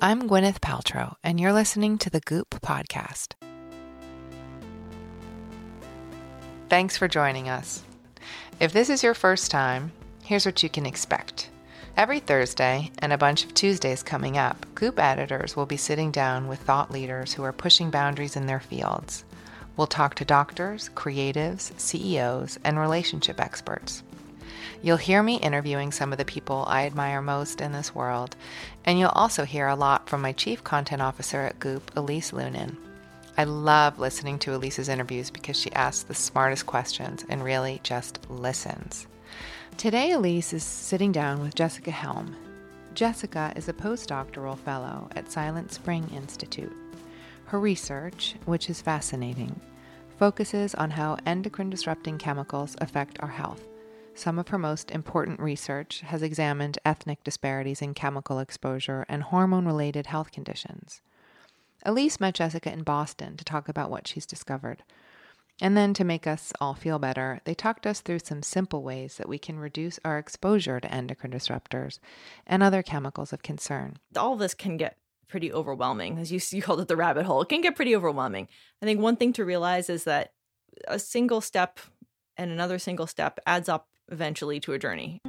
I'm Gwyneth Paltrow, and you're listening to the Goop podcast. Thanks for joining us. If this is your first time, here's what you can expect. Every Thursday, and a bunch of Tuesdays coming up, Goop editors will be sitting down with thought leaders who are pushing boundaries in their fields. We'll talk to doctors, creatives, CEOs, and relationship experts. You'll hear me interviewing some of the people I admire most in this world, and you'll also hear a lot from my Chief Content Officer at Goop, Elise Lunen. I love listening to Elise's interviews because she asks the smartest questions and really just listens. Today, Elise is sitting down with Jessica Helm. Jessica is a postdoctoral fellow at Silent Spring Institute. Her research, which is fascinating, focuses on how endocrine-disrupting chemicals affect our health. Some of her most important research has examined ethnic disparities in chemical exposure and hormone-related health conditions. Elise met Jessica in Boston to talk about what she's discovered. And then, to make us all feel better, they talked us through some simple ways that we can reduce our exposure to endocrine disruptors and other chemicals of concern. All this can get pretty overwhelming. As you called it, the rabbit hole. It can get pretty overwhelming. I think one thing to realize is that a single step and another single step adds up eventually to a journey.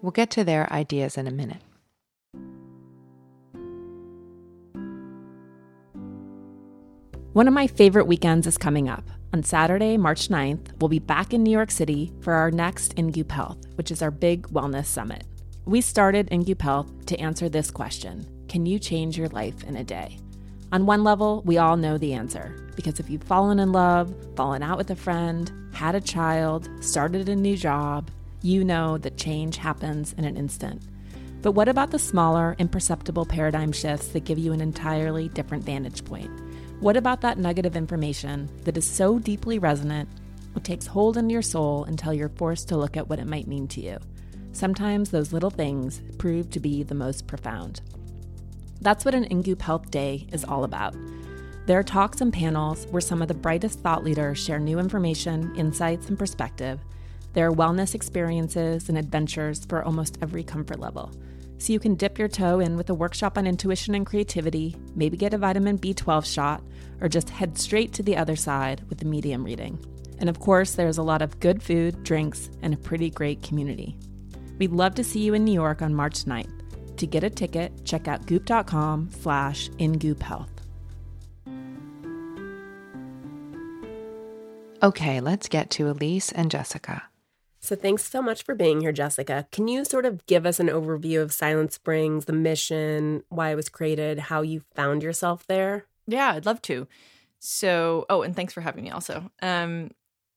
We'll get to their ideas in a minute. One of my favorite weekends is coming up. On Saturday, March 9th, we'll be back in New York City for our next In Goop Health, which is our big wellness summit. We started In Goop Health to answer this question: can you change your life in a day? On one level, we all know the answer, because if you've fallen in love, fallen out with a friend, had a child, started a new job, you know that change happens in an instant. But what about the smaller, imperceptible paradigm shifts that give you an entirely different vantage point? What about that nugget of information that is so deeply resonant, it takes hold into your soul until you're forced to look at what it might mean to you? Sometimes those little things prove to be the most profound. That's what an In Goop Health Day is all about. There are talks and panels where some of the brightest thought leaders share new information, insights, and perspective. There are wellness experiences and adventures for almost every comfort level. So you can dip your toe in with a workshop on intuition and creativity, maybe get a vitamin B12 shot, or just head straight to the other side with a medium reading. And of course, there's a lot of good food, drinks, and a pretty great community. We'd love to see you in New York on March 9th. To get a ticket, check out goop.com/ingoophealth. Okay, let's get to Elise and Jessica. So thanks so much for being here, Jessica. Can you sort of give us an overview of Silent Springs, the mission, why it was created, how you found yourself there? Yeah, I'd love to. So, and thanks for having me also.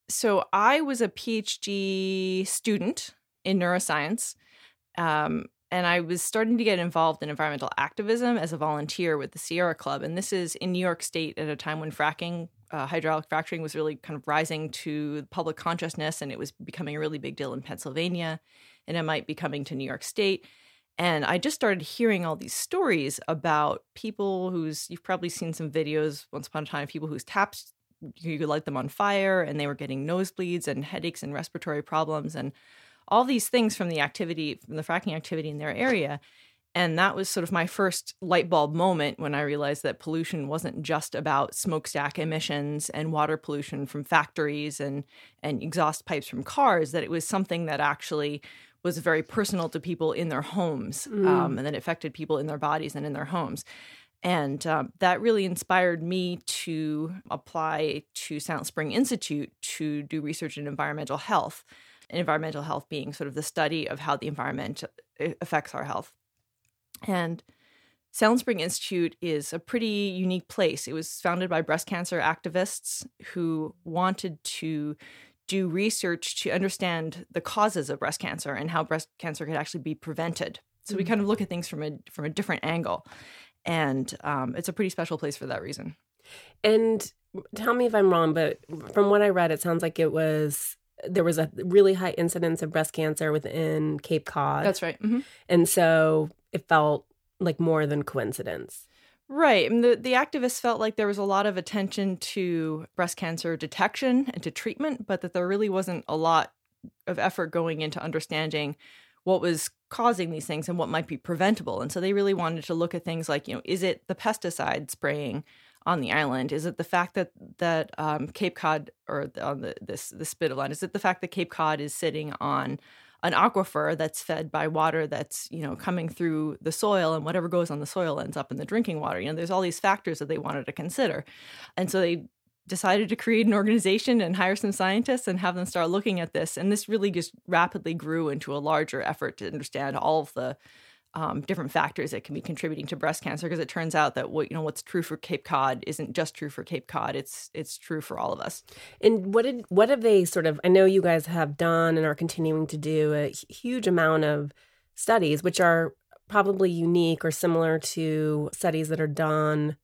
So I was a PhD student in neuroscience, and I was starting to get involved in environmental activism as a volunteer with the Sierra Club. And this is in New York State at a time when fracking, hydraulic fracturing, was really kind of rising to public consciousness. And it was becoming a really big deal in Pennsylvania. And it might be coming to New York State. And I just started hearing all these stories about people who's, you've probably seen some videos once upon a time, people whose taps, you could light them on fire and they were getting nosebleeds and headaches and respiratory problems and all these things from the activity, from the fracking activity in their area. And that was sort of my first light bulb moment when I realized that pollution wasn't just about smokestack emissions and water pollution from factories and exhaust pipes from cars, that it was something that actually was very personal to people in their homes, and that affected people in their bodies and in their homes. And that really inspired me to apply to Silent Spring Institute to do research in environmental health. And environmental health being sort of the study of how the environment affects our health. And Silent Spring Institute is a pretty unique place. It was founded by breast cancer activists who wanted to do research to understand the causes of breast cancer and how breast cancer could actually be prevented. So we kind of look at things from a different angle. And it's a pretty special place for that reason. And tell me if I'm wrong, but from what I read, it sounds like there was a really high incidence of breast cancer within Cape Cod. That's right. Mm-hmm. And so it felt like more than coincidence. Right. And the activists felt like there was a lot of attention to breast cancer detection and to treatment, but that there really wasn't a lot of effort going into understanding what was causing these things and what might be preventable. And so they really wanted to look at things like, you know, is it the pesticide spraying on the island? Is it the fact that Cape Cod, or on this bit of land, is it the fact that Cape Cod is sitting on an aquifer that's fed by water that's, you know, coming through the soil, and whatever goes on the soil ends up in the drinking water? You know, there's all these factors that they wanted to consider. And so they decided to create an organization and hire some scientists and have them start looking at this. And this really just rapidly grew into a larger effort to understand all of the different factors that can be contributing to breast cancer, because it turns out that what's true for Cape Cod isn't just true for Cape Cod, it's true for all of us. And what have they sort of, I know you guys have done and are continuing to do a huge amount of studies, which are probably unique or similar to studies that are done,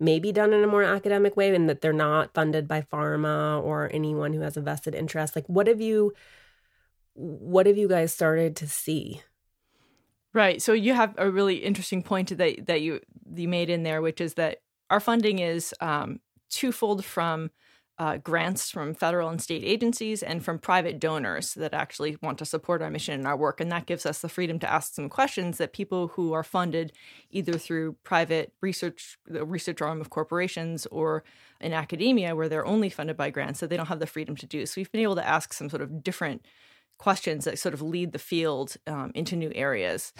maybe done in a more academic way, and that they're not funded by pharma or anyone who has a vested interest. Like, what have you guys started to see? Right. So you have a really interesting point that you made in there, which is that our funding is twofold, from grants from federal and state agencies and from private donors that actually want to support our mission and our work. And that gives us the freedom to ask some questions that people who are funded either through private research, the research arm of corporations, or in academia where they're only funded by grants, so they don't have the freedom to do. So we've been able to ask some sort of different questions that sort of lead the field into new areas.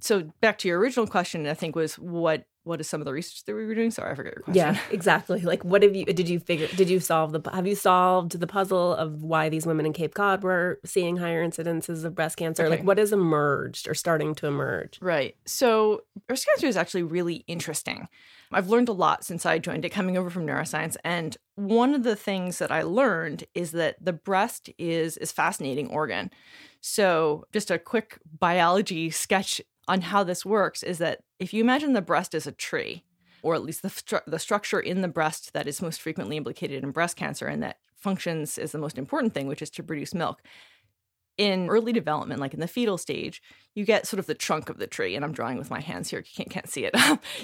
So back to your original question, I think, was what is some of the research that we were doing? Sorry, I forgot your question. Yeah, exactly. Like, have you solved the puzzle of why these women in Cape Cod were seeing higher incidences of breast cancer? Okay. Like, what has emerged or starting to emerge? Right. So breast cancer is actually really interesting. I've learned a lot since I joined it, coming over from neuroscience. And one of the things that I learned is that the breast is a fascinating organ. So just a quick biology sketch on how this works is that if you imagine the breast as a tree, or at least the structure in the breast that is most frequently implicated in breast cancer and that functions as the most important thing, which is to produce milk, in early development, like in the fetal stage, you get sort of the trunk of the tree. And I'm drawing with my hands here. You can't see it.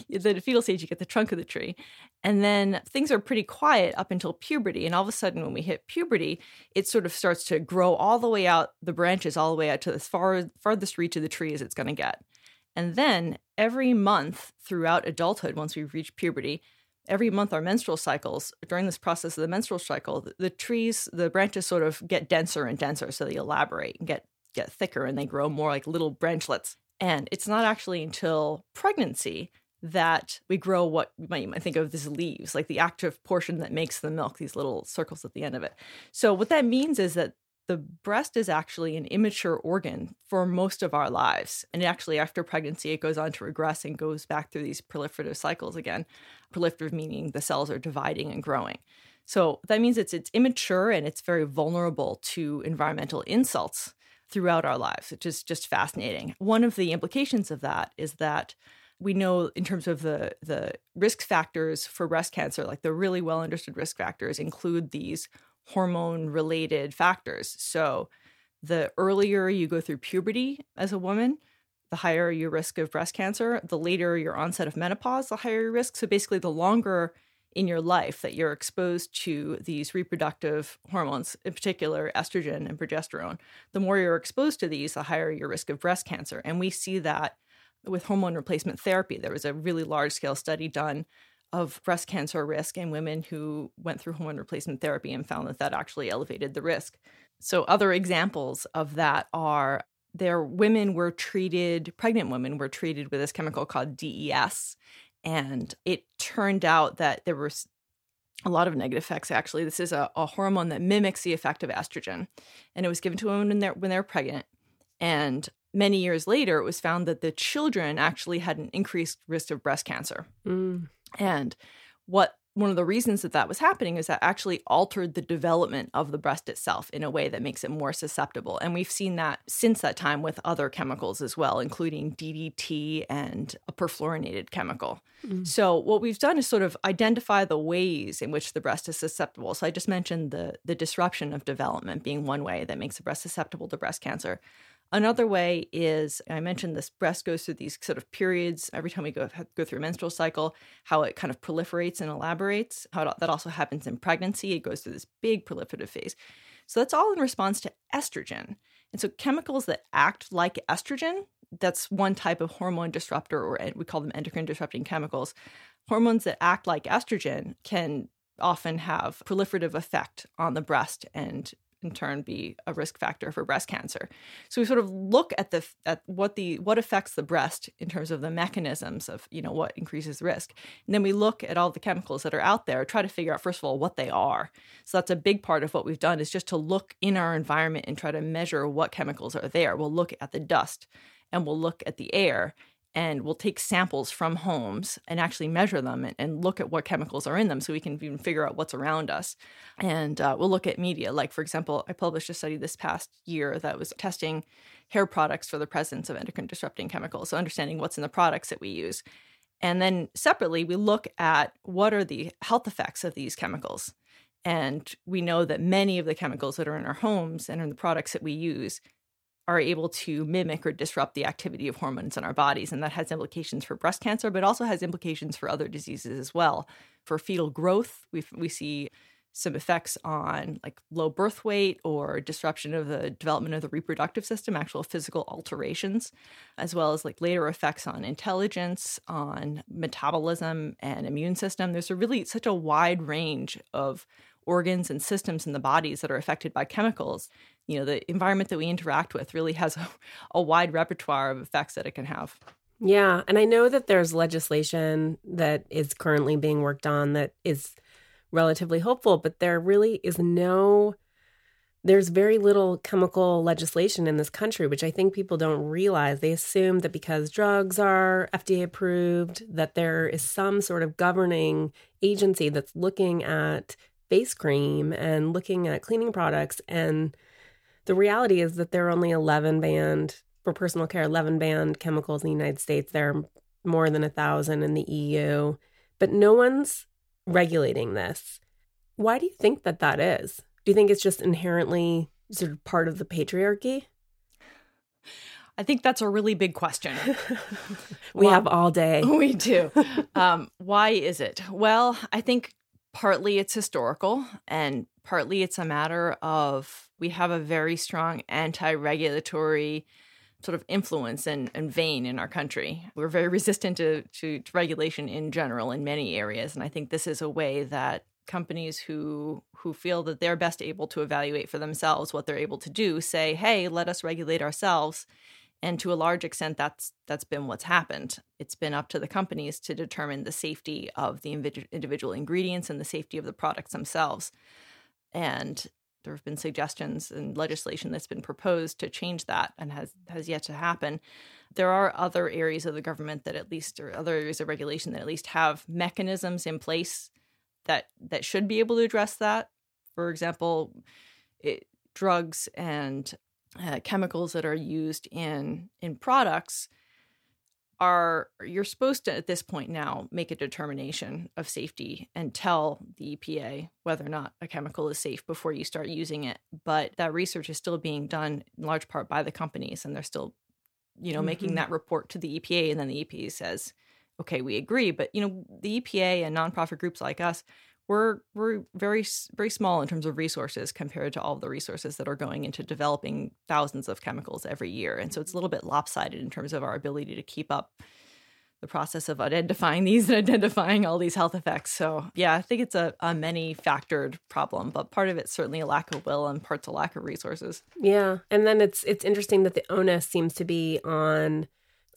In the fetal stage, you get the trunk of the tree. And then things are pretty quiet up until puberty. And all of a sudden, when we hit puberty, it sort of starts to grow all the way out, the branches all the way out to the farthest reach of the tree as it's going to get. And then every month throughout adulthood, once we reach puberty, every month our menstrual cycles, during this process of the menstrual cycle, the branches sort of get denser and denser. So they elaborate and get thicker, and they grow more like little branchlets. And it's not actually until pregnancy that we grow what you might think of as leaves, like the active portion that makes the milk, these little circles at the end of it. So what that means is that the breast is actually an immature organ for most of our lives. And actually, after pregnancy, it goes on to regress and goes back through these proliferative cycles again. Proliferative meaning the cells are dividing and growing. So that means it's immature, and it's very vulnerable to environmental insults throughout our lives, which is just fascinating. One of the implications of that is that we know, in terms of the risk factors for breast cancer, like the really well-understood risk factors include these hormone-related factors. So the earlier you go through puberty as a woman, the higher your risk of breast cancer. The later your onset of menopause, the higher your risk. So basically, the longer in your life that you're exposed to these reproductive hormones, in particular estrogen and progesterone, the more you're exposed to these, the higher your risk of breast cancer. And we see that with hormone replacement therapy. There was a really large-scale study done of breast cancer risk in women who went through hormone replacement therapy and found that actually elevated the risk. So other examples of that are pregnant women were treated with this chemical called DES. And it turned out that there were a lot of negative effects, actually. This is a hormone that mimics the effect of estrogen. And it was given to women when they're pregnant. And many years later, it was found that the children actually had an increased risk of breast cancer. Mm. And one of the reasons that was happening is that actually altered the development of the breast itself in a way that makes it more susceptible. And we've seen that since that time with other chemicals as well, including DDT and a perfluorinated chemical. Mm. So what we've done is sort of identify the ways in which the breast is susceptible. So I just mentioned the disruption of development being one way that makes the breast susceptible to breast cancer. Another way is, I mentioned this breast goes through these sort of periods every time we go through a menstrual cycle, how it kind of proliferates and elaborates, how that also happens in pregnancy. It goes through this big proliferative phase. So that's all in response to estrogen. And so chemicals that act like estrogen, that's one type of hormone disruptor, or we call them endocrine disrupting chemicals. Hormones that act like estrogen can often have proliferative effect on the breast and in turn be a risk factor for breast cancer. So we sort of look at what affects the breast in terms of the mechanisms of, you know, what increases risk. And then we look at all the chemicals that are out there, try to figure out, first of all, what they are. So that's a big part of what we've done is just to look in our environment and try to measure what chemicals are there. We'll look at the dust and we'll look at the air and we'll take samples from homes and actually measure them and look at what chemicals are in them so we can even figure out what's around us. And we'll look at media. Like, for example, I published a study this past year that was testing hair products for the presence of endocrine disrupting chemicals, so understanding what's in the products that we use. And then separately, we look at what are the health effects of these chemicals. And we know that many of the chemicals that are in our homes and in the products that we use are able to mimic or disrupt the activity of hormones in our bodies. And that has implications for breast cancer, but also has implications for other diseases as well. For fetal growth, we see some effects on like low birth weight or disruption of the development of the reproductive system, actual physical alterations, as well as like later effects on intelligence, on metabolism and immune system. There's such a wide range of organs and systems in the bodies that are affected by chemicals. You know, the environment that we interact with really has a wide repertoire of effects that it can have. Yeah. And I know that there's legislation that is currently being worked on that is relatively hopeful, but there really is there's very little chemical legislation in this country, which I think people don't realize. They assume that because drugs are FDA approved, that there is some sort of governing agency that's looking at face cream and looking at cleaning products. And the reality is that there are only 11 banned chemicals in the United States. There are more than 1,000 in the EU, but no one's regulating this. Why do you think that is? Do you think it's just inherently sort of part of the patriarchy? I think that's a really big question. We have all day. We do. Why is it? Well, I think partly it's historical and partly it's a matter of we have a very strong anti-regulatory sort of influence and vein in our country. We're very resistant to regulation in general in many areas. And I think this is a way that companies who feel that they're best able to evaluate for themselves what they're able to do say, hey, let us regulate ourselves. And to a large extent, that's been what's happened. It's been up to the companies to determine the safety of the individual ingredients and the safety of the products themselves. And there have been suggestions and legislation that's been proposed to change that and has yet to happen. There are other areas of the government that at least, or other areas of regulation that at least have mechanisms in place that should be able to address that. For example, drugs and chemicals that are used in products are, you're supposed to, at this point now, make a determination of safety and tell the EPA whether or not a chemical is safe before you start using it. But that research is still being done in large part by the companies, and they're still, you know, making that report to the EPA, and then the EPA says, okay, we agree. But, you know, the EPA and nonprofit groups like us, We're very, very small in terms of resources compared to all of the resources that are going into developing thousands of chemicals every year. And so it's a little bit lopsided in terms of our ability to keep up the process of identifying these and identifying all these health effects. So, yeah, I think it's a many-factored problem, but part of it's certainly a lack of will and part's a lack of resources. Yeah. And then it's interesting that the onus seems to be on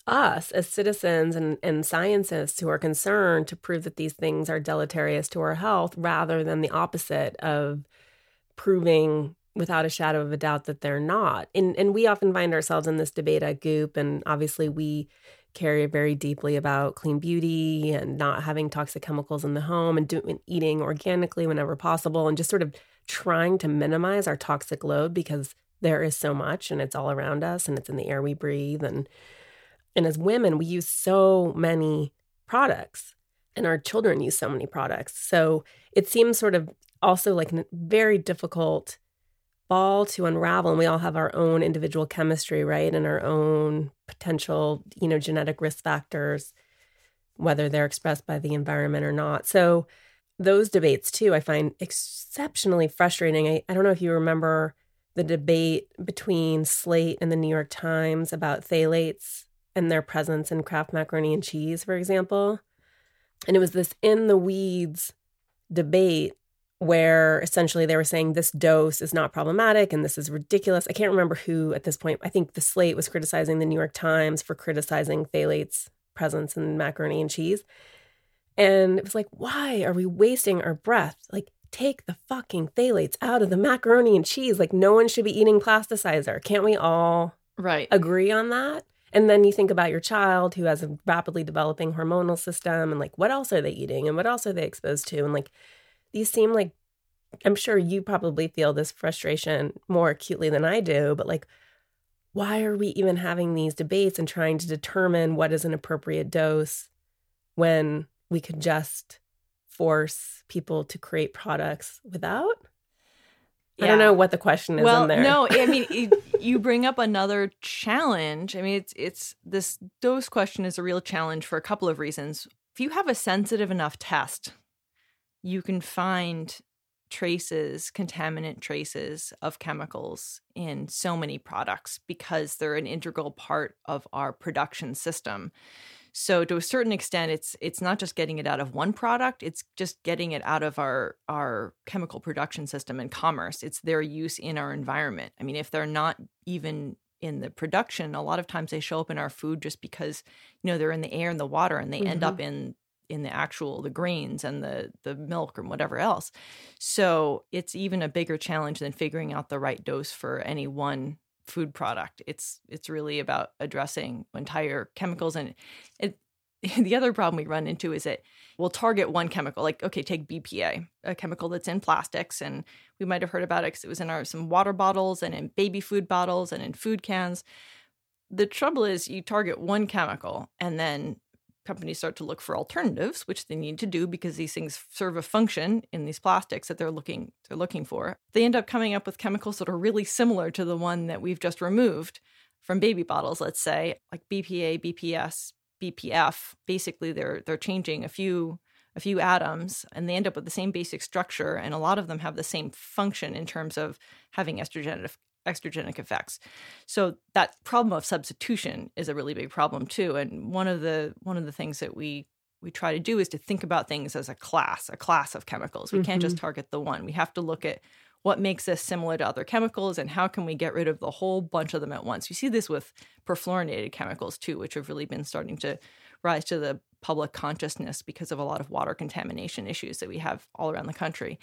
us as citizens and scientists who are concerned to prove that these things are deleterious to our health rather than the opposite of proving without a shadow of a doubt that they're not. And we often find ourselves in this debate at Goop, and obviously we care very deeply about clean beauty and not having toxic chemicals in the home and eating organically whenever possible and just sort of trying to minimize our toxic load because there is so much and it's all around us and it's in the air we breathe. And as women, we use so many products and our children use so many products. So it seems sort of also like a very difficult ball to unravel. And we all have our own individual chemistry, right? And our own potential, you know, genetic risk factors, whether they're expressed by the environment or not. So those debates too, I find exceptionally frustrating. I don't know if you remember the debate between Slate and the New York Times about phthalates and their presence in Kraft macaroni and cheese, for example. And it was this in the weeds debate where essentially they were saying this dose is not problematic and this is ridiculous. I can't remember who at this point. I think the Slate was criticizing the New York Times for criticizing phthalates' presence in macaroni and cheese. And it was like, why are we wasting our breath? Like, take the fucking phthalates out of the macaroni and cheese. Like, no one should be eating plasticizer. Can't we all agree on that? And then you think about your child who has a rapidly developing hormonal system and, like, what else are they eating and what else are they exposed to? And, like, these seem like, I'm sure you probably feel this frustration more acutely than I do, but, like, why are we even having these debates and trying to determine what is an appropriate dose when we could just force people to create products without? I don't know what the question is in there. Well, no, I mean, you bring up another challenge. I mean, it's this dose question is a real challenge for a couple of reasons. If you have a sensitive enough test, you can find traces, contaminant traces of chemicals in so many products because they're an integral part of our production system. So to a certain extent, it's not just getting it out of one product, it's just getting it out of our chemical production system and commerce. It's their use in our environment. I mean, if they're not even in the production, a lot of times they show up in our food just because, you know, they're in the air and the water and they end up in the actual, the grains and the milk and whatever else. So it's even a bigger challenge than figuring out the right dose for any one food product. It's really about addressing entire chemicals. And the other problem we run into is that we'll target one chemical, like, okay, take BPA, a chemical that's in plastics. And we might have heard about it because it was in some water bottles and in baby food bottles and in food cans. The trouble is you target one chemical and then companies start to look for alternatives, which they need to do because these things serve a function in these plastics that they're looking for. They end up coming up with chemicals that are really similar to the one that we've just removed from baby bottles, let's say, like BPA, BPS, BPF. Basically, they're changing a few atoms, and they end up with the same basic structure, and a lot of them have the same function in terms of having estrogenic effects. So that problem of substitution is a really big problem too. And one of the things that we try to do is to think about things as a class of chemicals. We can't just target the one. We have to look at what makes this similar to other chemicals and how can we get rid of the whole bunch of them at once. You see this with perfluorinated chemicals too, which have really been starting to rise to the public consciousness because of a lot of water contamination issues that we have all around the country.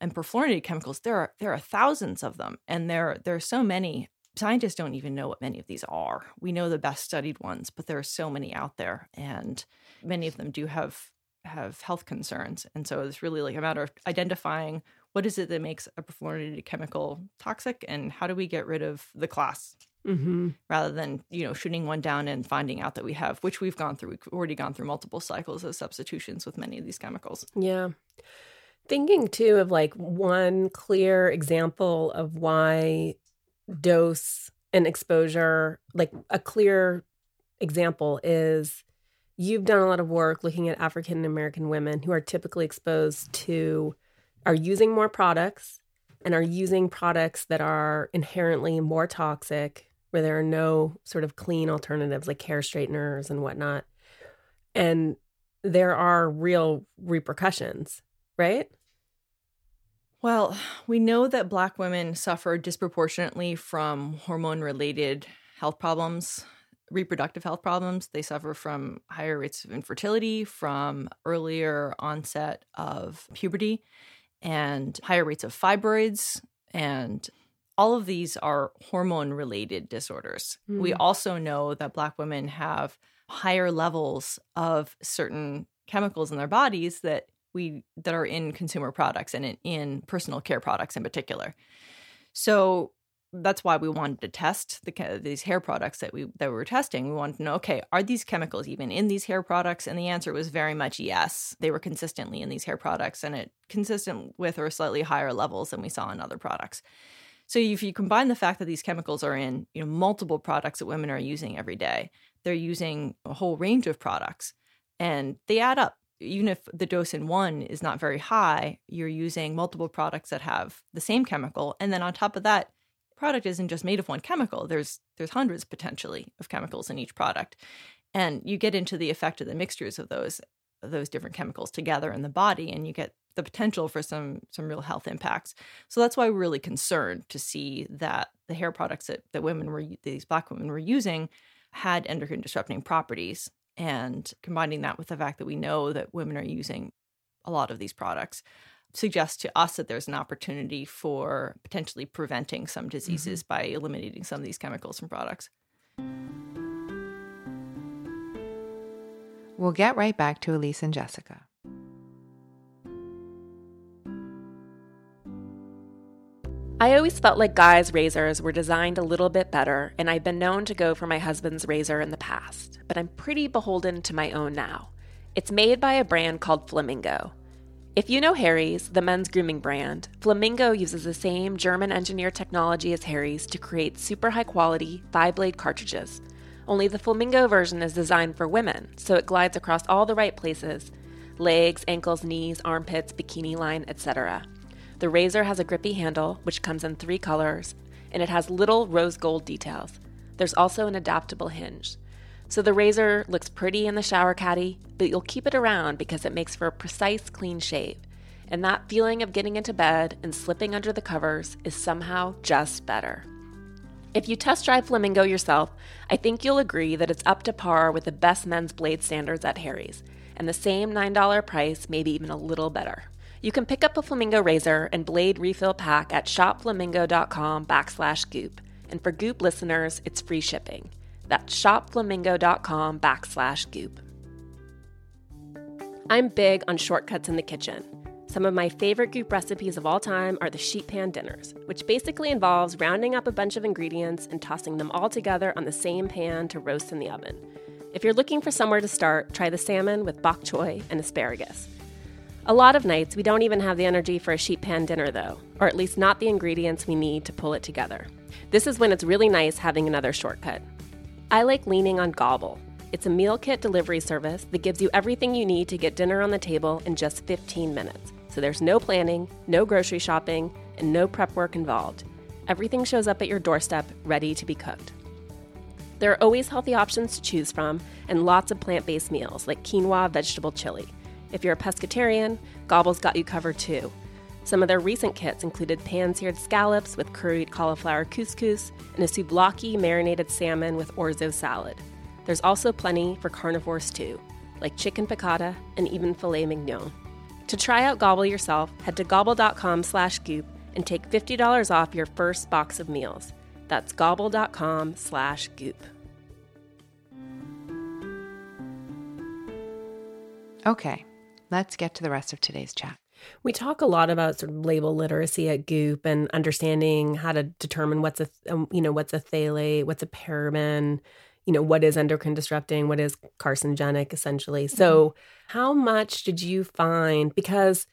And perfluorinated chemicals, there are thousands of them, and there are so many. Scientists don't even know what many of these are. We know the best studied ones, but there are so many out there, and many of them do have health concerns. And so it's really like a matter of identifying what is it that makes a perfluorinated chemical toxic, and how do we get rid of the class rather than, you know, shooting one down and finding out that we have, which we've gone through. We've already gone through multiple cycles of substitutions with many of these chemicals. Yeah. Thinking, too, of, like, one clear example of why dose and exposure, like, a clear example is you've done a lot of work looking at African American women who are typically exposed to, are using more products and are using products that are inherently more toxic, where there are no sort of clean alternatives like hair straighteners and whatnot. And there are real repercussions. Right? Well, we know that Black women suffer disproportionately from hormone-related health problems, reproductive health problems. They suffer from higher rates of infertility, from earlier onset of puberty, and higher rates of fibroids. And all of these are hormone-related disorders. Mm. We also know that Black women have higher levels of certain chemicals in their bodies that are in consumer products and in personal care products in particular. So that's why we wanted to test these hair products that we were testing. We wanted to know, okay, are these chemicals even in these hair products? And the answer was very much yes. They were consistently in these hair products, and it consistent with or slightly higher levels than we saw in other products. So if you combine the fact that these chemicals are in, you know, multiple products that women are using every day, they're using a whole range of products, and they add up. Even if the dose in one is not very high, you're using multiple products that have the same chemical. And then on top of that, product isn't just made of one chemical. There's hundreds potentially of chemicals in each product. And you get into the effect of the mixtures of those different chemicals together in the body, and you get the potential for some real health impacts. So that's why we're really concerned to see that the hair products that women were, these Black women were using, had endocrine disrupting properties. And combining that with the fact that we know that women are using a lot of these products suggests to us that there's an opportunity for potentially preventing some diseases by eliminating some of these chemicals from products. We'll get right back to Elise and Jessica. I always felt like guys' razors were designed a little bit better, and I've been known to go for my husband's razor in the past, but I'm pretty beholden to my own now. It's made by a brand called Flamingo. If you know Harry's, the men's grooming brand, Flamingo uses the same German-engineered technology as Harry's to create super high-quality 5-blade cartridges. Only the Flamingo version is designed for women, so it glides across all the right places: legs, ankles, knees, armpits, bikini line, etc. The razor has a grippy handle, which comes in 3 colors, and it has little rose gold details. There's also an adaptable hinge. So the razor looks pretty in the shower caddy, but you'll keep it around because it makes for a precise, clean shave. And that feeling of getting into bed and slipping under the covers is somehow just better. If you test drive Flamingo yourself, I think you'll agree that it's up to par with the best men's blade standards at Harry's, and the same $9 price, maybe even a little better. You can pick up a Flamingo razor and blade refill pack at shopflamingo.com/goop, and for Goop listeners, it's free shipping. That's shopflamingo.com/goop. I'm big on shortcuts in the kitchen. Some of my favorite Goop recipes of all time are the sheet pan dinners, which basically involves rounding up a bunch of ingredients and tossing them all together on the same pan to roast in the oven. If you're looking for somewhere to start, try the salmon with bok choy and asparagus. A lot of nights, we don't even have the energy for a sheet pan dinner, though, or at least not the ingredients we need to pull it together. This is when it's really nice having another shortcut. I like leaning on Gobble. It's a meal kit delivery service that gives you everything you need to get dinner on the table in just 15 minutes. So there's no planning, no grocery shopping, and no prep work involved. Everything shows up at your doorstep, ready to be cooked. There are always healthy options to choose from, and lots of plant-based meals like quinoa vegetable chili. If you're a pescatarian, Gobble's got you covered too. Some of their recent kits included pan-seared scallops with curried cauliflower couscous and a souvlaki marinated salmon with orzo salad. There's also plenty for carnivores too, like chicken piccata and even filet mignon. To try out Gobble yourself, head to gobble.com/goop and take $50 off your first box of meals. That's gobble.com/goop. Okay, let's get to the rest of today's chat. We talk a lot about sort of label literacy at Goop and understanding how to determine what's a phthalate, what's a paraben, what is endocrine disrupting, what is carcinogenic, essentially. So how much did you find, because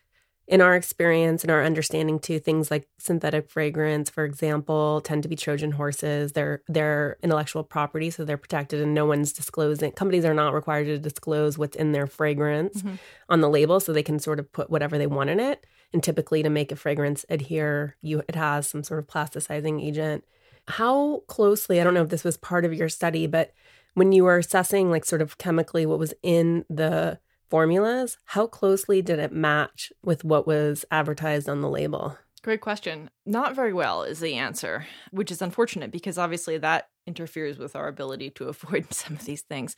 in our experience and our understanding too, things like synthetic fragrance, for example, tend to be Trojan horses. They're intellectual property, so they're protected and no one's disclosing. Companies are not required to disclose what's in their fragrance on the label, so they can sort of put whatever they want in it. And typically to make a fragrance adhere, it has some sort of plasticizing agent. How closely, I don't know if this was part of your study, but when you were assessing like sort of chemically what was in the formulas, how closely did it match with what was advertised on the label? Great question. Not very well is the answer, which is unfortunate because obviously that interferes with our ability to avoid some of these things.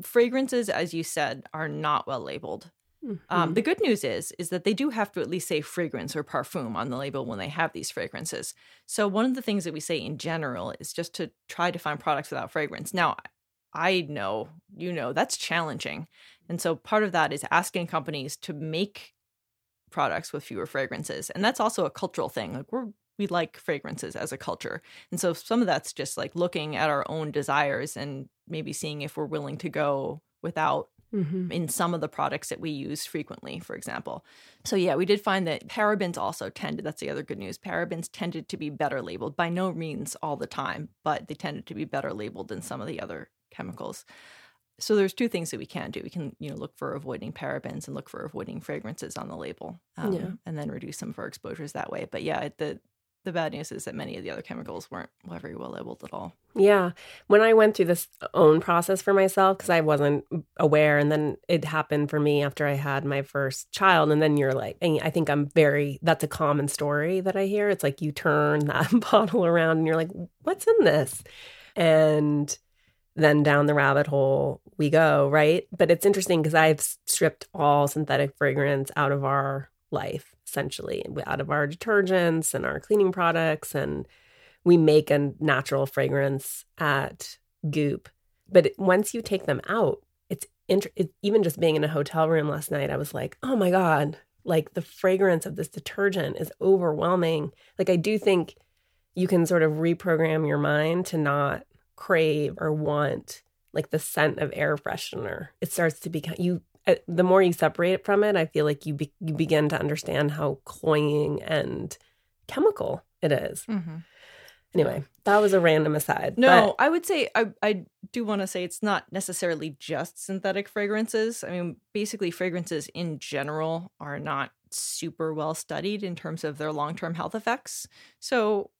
Fragrances, as you said, are not well labeled. The good news is that they do have to at least say fragrance or parfum on the label when they have these fragrances. So one of the things that we say in general is just to try to find products without fragrance. Now, I know, that's challenging. And so part of that is asking companies to make products with fewer fragrances. And that's also a cultural thing. Like we like fragrances as a culture. And so some of that's just like looking at our own desires and maybe seeing if we're willing to go without in some of the products that we use frequently, for example. So yeah, we did find that parabens also tended, that's the other good news, parabens tended to be better labeled, by no means all the time, but they tended to be better labeled than some of the other chemicals. So there's 2 things that we can do. We can, look for avoiding parabens and look for avoiding fragrances on the label and then reduce some of our exposures that way. But yeah, the the bad news is that many of the other chemicals weren't very well labeled at all. Yeah. When I went through this own process for myself, because I wasn't aware, and then it happened for me after I had my first child, and then you're like, and I think that's a common story that I hear. It's like you turn that bottle around and you're like, what's in this? And then down the rabbit hole we go, right? But it's interesting because I've stripped all synthetic fragrance out of our life, essentially, out of our detergents and our cleaning products. And we make a natural fragrance at Goop. But once you take them out, it's even just being in a hotel room last night, I was like, oh my God, like the fragrance of this detergent is overwhelming. Like I do think you can sort of reprogram your mind to not crave or want like the scent of air freshener. It starts to become, the more you separate it from it, I feel like you begin to understand how cloying and chemical it is. Mm-hmm. Anyway, that was a random aside. No, I would say I do want to say it's not necessarily just synthetic fragrances. I mean, basically fragrances in general are not super well studied in terms of their long-term health effects. So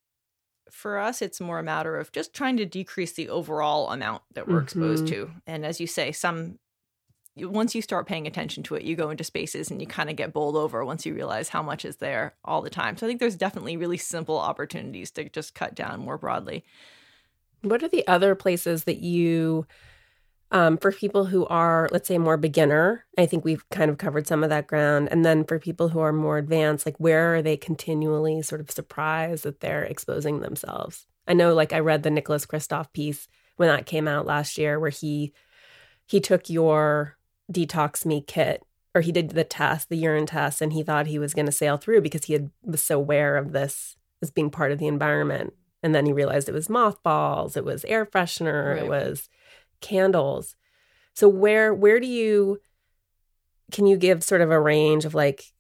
for us, it's more a matter of just trying to decrease the overall amount that we're exposed to. And as you say, once you start paying attention to it, you go into spaces and you kind of get bowled over once you realize how much is there all the time. So I think there's definitely really simple opportunities to just cut down more broadly. What are the other places that you, for people who are, let's say, more beginner, I think we've kind of covered some of that ground. And then for people who are more advanced, like where are they continually sort of surprised that they're exposing themselves? I know, like I read the Nicholas Kristof piece when that came out last year where he took your Detox Me kit, or he did the urine test, and he thought he was going to sail through because was so aware of this as being part of the environment. And then he realized it was mothballs, it was air freshener, right. It was candles. So where can you give sort of a range of like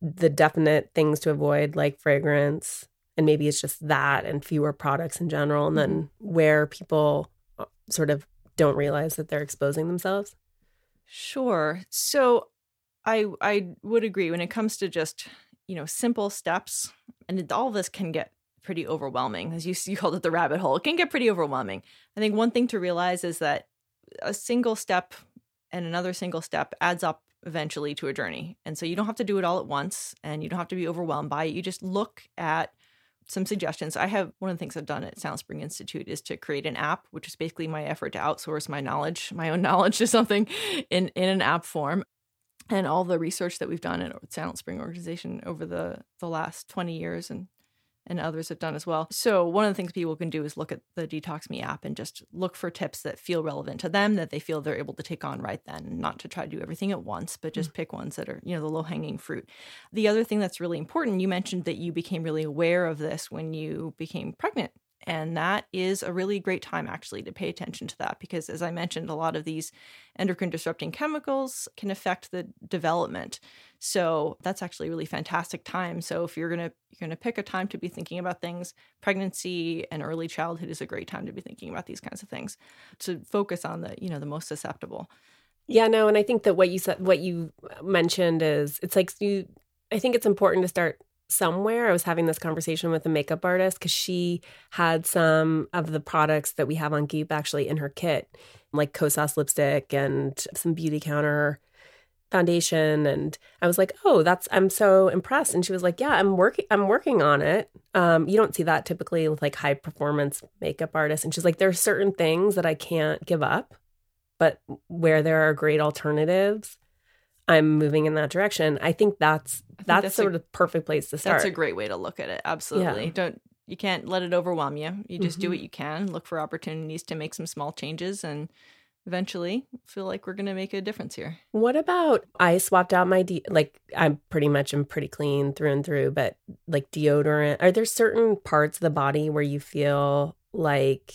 the definite things to avoid, like fragrance, and maybe it's just that and fewer products in general, and then where people sort of don't realize that they're exposing themselves? Sure. So I would agree when it comes to just, simple steps, and all this can get pretty overwhelming. As you called it, the rabbit hole, it can get pretty overwhelming. I think one thing to realize is that a single step and another single step adds up eventually to a journey. And so you don't have to do it all at once, and you don't have to be overwhelmed by it. You just look at some suggestions. I have one of the things I've done at Silent Spring Institute is to create an app, which is basically my effort to outsource my own knowledge to something in an app form. And all the research that we've done at Silent Spring organization over the last 20 years and others have done as well. So one of the things people can do is look at the Detox Me app and just look for tips that feel relevant to them, that they feel they're able to take on right then, not to try to do everything at once, but just pick ones that are, the low-hanging fruit. The other thing that's really important, you mentioned that you became really aware of this when you became pregnant. And that is a really great time, actually, to pay attention to that because, as I mentioned, a lot of these endocrine-disrupting chemicals can affect the development. So that's actually a really fantastic time. So if you're gonna pick a time to be thinking about things, pregnancy and early childhood is a great time to be thinking about these kinds of things, to focus on the most susceptible. Yeah, no, and I think that what you mentioned is it's like I think it's important to start somewhere. I was having this conversation with a makeup artist because she had some of the products that we have on Goop actually in her kit, like Kosas lipstick and some Beauty Counter foundation. And I was like, oh, I'm so impressed. And she was like, yeah, I'm working on it. You don't see that typically with like high performance makeup artists. And she's like, there are certain things that I can't give up, but where there are great alternatives, I'm moving in that direction. I think that's sort of perfect place to start. That's a great way to look at it. Absolutely. Yeah. You can't let it overwhelm you. You just do what you can, look for opportunities to make some small changes, and eventually feel like we're going to make a difference here. What about, I swapped out my I'm pretty clean through and through, but like deodorant, are there certain parts of the body where you feel like,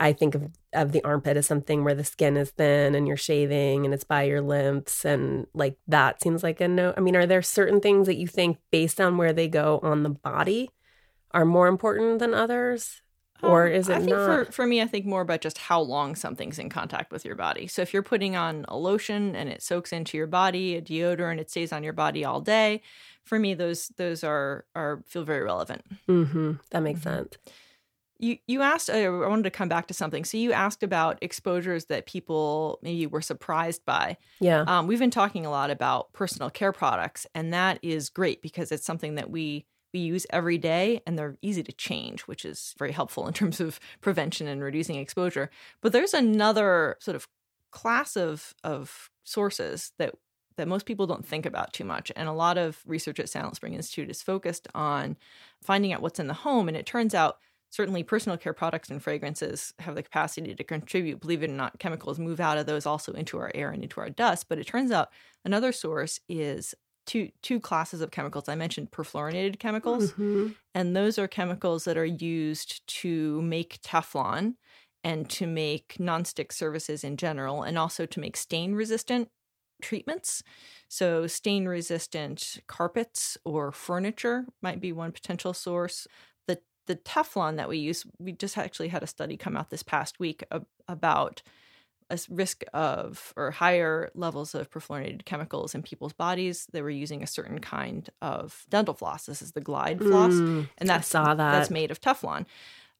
I think of the armpit as something where the skin is thin and you're shaving and it's by your lymphs, and like that seems like a no. I mean, are there certain things that you think based on where they go on the body are more important than others? Or is it not? I think for me, I think more about just how long something's in contact with your body. So if you're putting on a lotion and it soaks into your body, a deodorant, it stays on your body all day. For me, those are feel very relevant. Mm-hmm. That makes sense. You asked, I wanted to come back to something. So you asked about exposures that people maybe were surprised by. Yeah. We've been talking a lot about personal care products, and that is great because it's something that we use every day, and they're easy to change, which is very helpful in terms of prevention and reducing exposure. But there's another sort of class of sources that most people don't think about too much. And a lot of research at Silent Spring Institute is focused on finding out what's in the home. And it turns out certainly personal care products and fragrances have the capacity to contribute. Believe it or not, chemicals move out of those also into our air and into our dust. But it turns out another source is two classes of chemicals. I mentioned perfluorinated chemicals, mm-hmm. and those are chemicals that are used to make Teflon and to make nonstick surfaces in general, and also to make stain-resistant treatments. So stain-resistant carpets or furniture might be one potential source. The Teflon that we use, we just actually had a study come out this past week about a risk of or higher levels of perfluorinated chemicals in people's bodies. They were using a certain kind of dental floss. This is the Glide floss. And that's made of Teflon.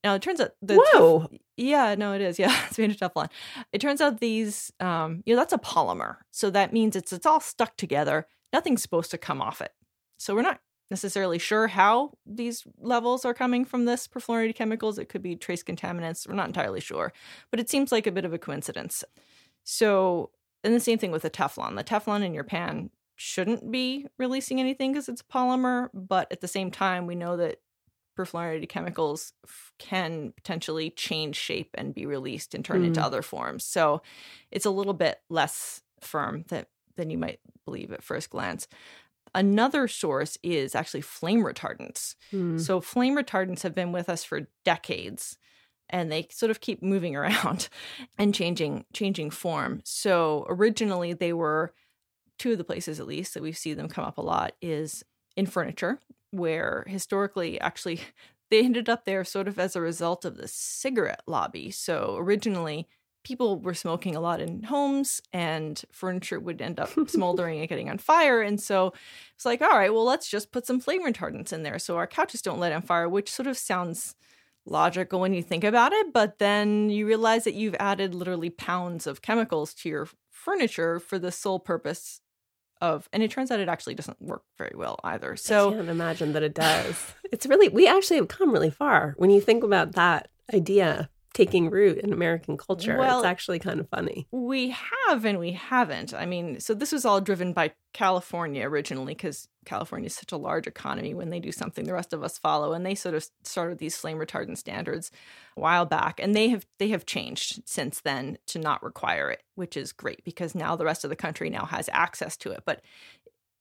Now, it turns out... Whoa! Yeah, no, it is. Yeah, it's made of Teflon. It turns out these... that's a polymer. So that means it's all stuck together. Nothing's supposed to come off it. So we're not necessarily sure how these levels are coming from this perfluorinated chemicals. It could be trace contaminants. We're not entirely sure, but it seems like a bit of a coincidence. So, and the same thing with the Teflon. The Teflon in your pan shouldn't be releasing anything because it's a polymer, but at the same time, we know that perfluorinated chemicals can potentially change shape and be released and turn into other forms. So it's a little bit less firm than you might believe at first glance. Another source is actually flame retardants. So flame retardants have been with us for decades, and they sort of keep moving around and changing form. So originally they were, two of the places at least that we see them come up a lot is in furniture, where historically actually they ended up there sort of as a result of the cigarette lobby. So originally people were smoking a lot in homes, and furniture would end up smoldering and getting on fire. And so it's like, all right, well, let's just put some flame retardants in there so our couches don't light on fire, which sort of sounds logical when you think about it. But then you realize that you've added literally pounds of chemicals to your furniture for the sole purpose of, and it turns out it actually doesn't work very well either. So I can't imagine that it does. It's really, we actually have come really far when you think about that idea taking root in American culture. Well, it's actually kind of funny. We have and we haven't. I mean, so this was all driven by California originally, because California is such a large economy. When they do something, the rest of us follow. And they sort of started these flame retardant standards a while back. And they have changed since then to not require it, which is great because now the rest of the country now has access to it. But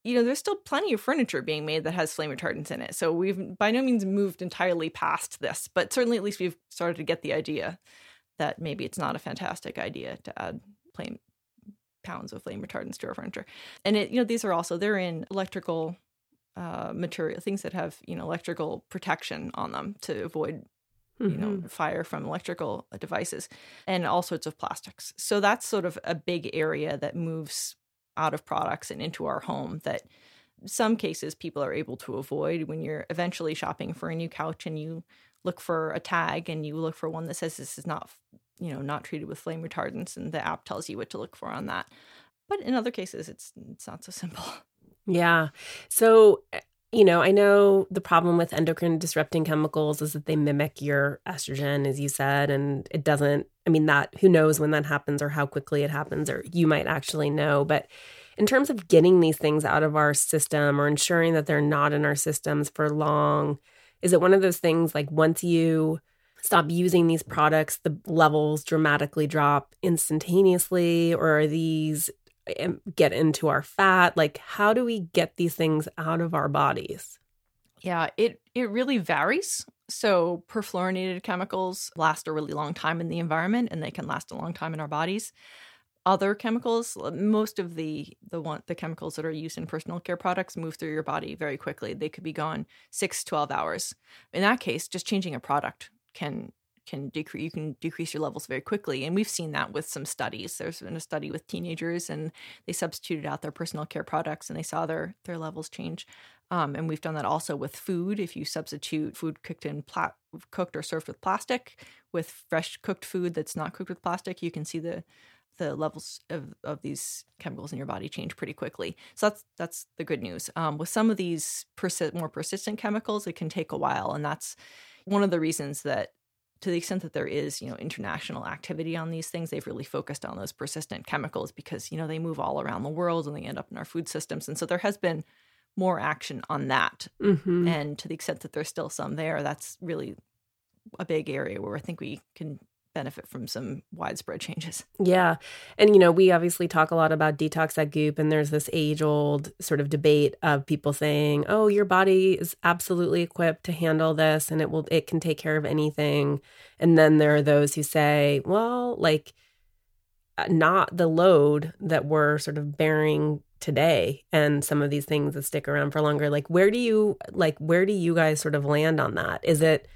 you know, there's still plenty of furniture being made that has flame retardants in it. So we've by no means moved entirely past this, but certainly at least we've started to get the idea that maybe it's not a fantastic idea to add pounds of flame retardants to our furniture. And it, you know, these are also, they're in electrical material, things that have, you know, electrical protection on them to avoid, you know, fire from electrical devices, and all sorts of plastics. So that's sort of a big area that moves out of products and into our home that some cases people are able to avoid. When you're eventually shopping for a new couch and you look for a tag and you look for one that says this is not, you know, not treated with flame retardants, and the app tells you what to look for on that. But in other cases, it's not so simple. Yeah. So, you know, I know the problem with endocrine disrupting chemicals is that they mimic your estrogen, as you said, and it doesn't, I mean, that, who knows when that happens or how quickly it happens, or you might actually know. But in terms of getting these things out of our system or ensuring that they're not in our systems for long, is it one of those things like once you stop using these products, the levels dramatically drop instantaneously, or are these get into our fat? Like, how do we get these things out of our bodies? Yeah, it really varies. So perfluorinated chemicals last a really long time in the environment, and they can last a long time in our bodies. Other chemicals, most of the chemicals that are used in personal care products move through your body very quickly. They could be gone 6, 12 hours. In that case, just changing a product can can decrease, you can decrease your levels very quickly. And we've seen that with some studies. There's been a study with teenagers, and they substituted out their personal care products, and they saw their levels change. And we've done that also with food. If you substitute food cooked or served with plastic with fresh cooked food that's not cooked with plastic, you can see the levels of these chemicals in your body change pretty quickly. So that's the good news. With some of these more persistent chemicals, it can take a while. And that's one of the reasons that, to the extent that there is, international activity on these things, they've really focused on those persistent chemicals because, they move all around the world and they end up in our food systems. And so there has been more action on that. Mm-hmm. And to the extent that there's still some there, that's really a big area where I think we can benefit from some widespread changes. Yeah. And, we obviously talk a lot about detox at Goop, and there's this age-old sort of debate of people saying, oh, your body is absolutely equipped to handle this and it can take care of anything. And then there are those who say, well, not the load that we're sort of bearing today and some of these things that stick around for longer. Where do you guys sort of land on that? Is it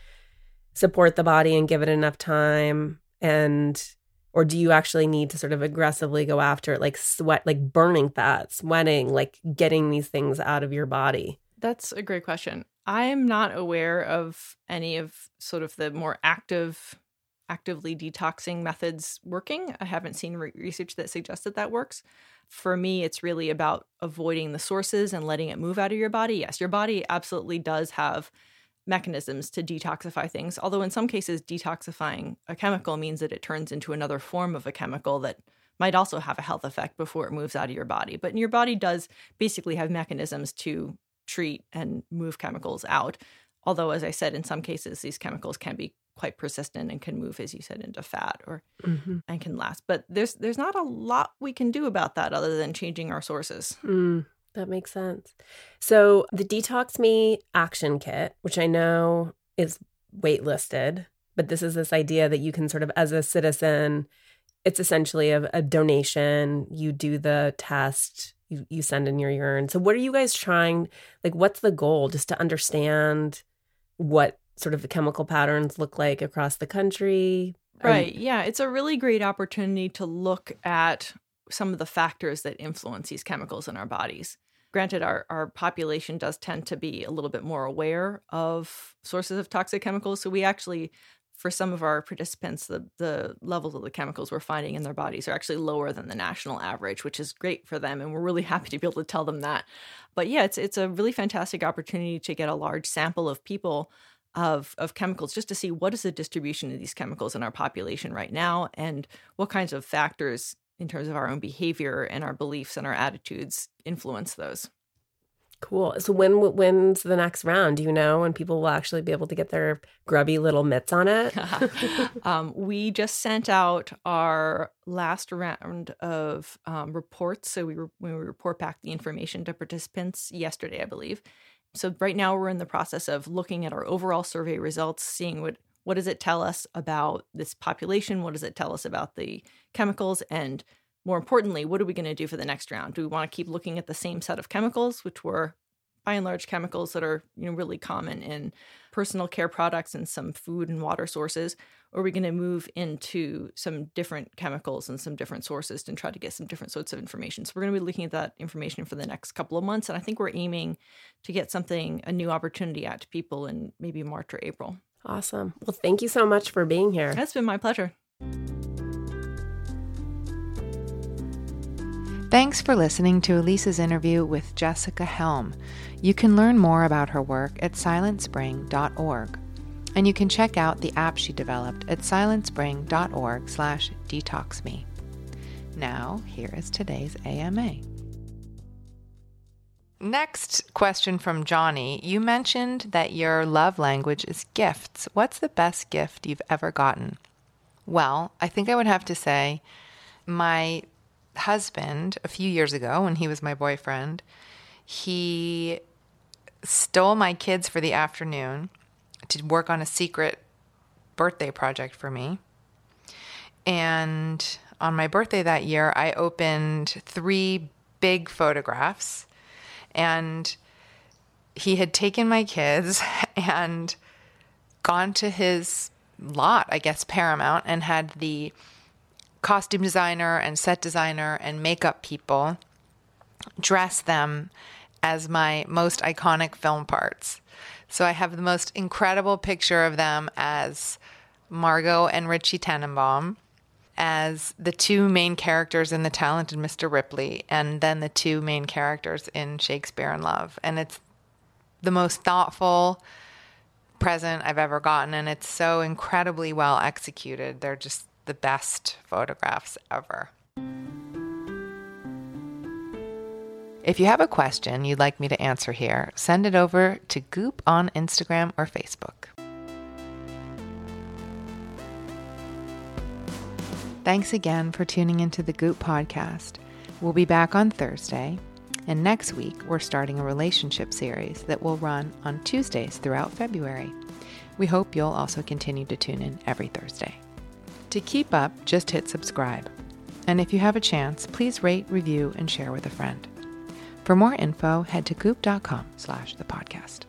support the body and give it enough time, or do you actually need to sort of aggressively go after it, burning fat, sweating, getting these things out of your body? That's a great question. I am not aware of any of sort of the more actively detoxing methods working. I haven't seen research that suggests that works. For me, it's really about avoiding the sources and letting it move out of your body. Yes, your body absolutely does have mechanisms to detoxify things, although in some cases detoxifying a chemical means that it turns into another form of a chemical that might also have a health effect before it moves out of your body. But your body does basically have mechanisms to treat and move chemicals out, although, as I said, in some cases these chemicals can be quite persistent and can move, as you said, into fat or and can last. But there's not a lot we can do about that other than changing our sources. That makes sense. So the Detox Me Action Kit, which I know is waitlisted, but this is this idea that you can sort of, as a citizen, it's essentially a donation. You do the test, you send in your urine. So what are you guys trying, what's the goal? Just to understand what sort of the chemical patterns look like across the country? Right. Yeah. It's a really great opportunity to look at some of the factors that influence these chemicals in our bodies. Granted, our population does tend to be a little bit more aware of sources of toxic chemicals. So we actually, for some of our participants, the levels of the chemicals we're finding in their bodies are actually lower than the national average, which is great for them. And we're really happy to be able to tell them that. But yeah, it's a really fantastic opportunity to get a large sample of people of chemicals, just to see what is the distribution of these chemicals in our population right now and what kinds of factors in terms of our own behavior and our beliefs and our attitudes influence those. Cool. So when's the next round? Do you know when people will actually be able to get their grubby little mitts on it? We just sent out our last round of reports. So we report back the information to participants yesterday, I believe. So right now we're in the process of looking at our overall survey results, seeing what does it tell us about this population? What does it tell us about the chemicals? And more importantly, what are we going to do for the next round? Do we want to keep looking at the same set of chemicals, which were by and large chemicals that are really common in personal care products and some food and water sources? Or are we going to move into some different chemicals and some different sources and try to get some different sorts of information? So we're going to be looking at that information for the next couple of months. And I think we're aiming to get a new opportunity out to people in maybe March or April. Awesome. Well, thank you so much for being here. It's been my pleasure. Thanks for listening to Elise's interview with Jessica Helm. You can learn more about her work at silentspring.org. And you can check out the app she developed at silentspring.org/detoxme. Now, here is today's AMA. Next question from Johnny. You mentioned that your love language is gifts. What's the best gift you've ever gotten? Well, I think I would have to say my husband, a few years ago when he was my boyfriend, he stole my kids for the afternoon to work on a secret birthday project for me. And on my birthday that year, I opened 3 big photographs. And he had taken my kids and gone to his lot, I guess, Paramount, and had the costume designer and set designer and makeup people dress them as my most iconic film parts. So I have the most incredible picture of them as Margot and Richie Tannenbaum, as the two main characters in The Talented Mr. Ripley, and then the two main characters in Shakespeare and Love. And it's the most thoughtful present I've ever gotten, and it's so incredibly well executed. They're just the best photographs ever. If you have a question you'd like me to answer here, send it over to Goop on Instagram or Facebook. Thanks again for tuning into the Goop podcast. We'll be back on Thursday, and next week we're starting a relationship series that will run on Tuesdays throughout February. We hope you'll also continue to tune in every Thursday. To keep up, just hit subscribe. And if you have a chance, please rate, review, and share with a friend. For more info, head to goop.com/thepodcast.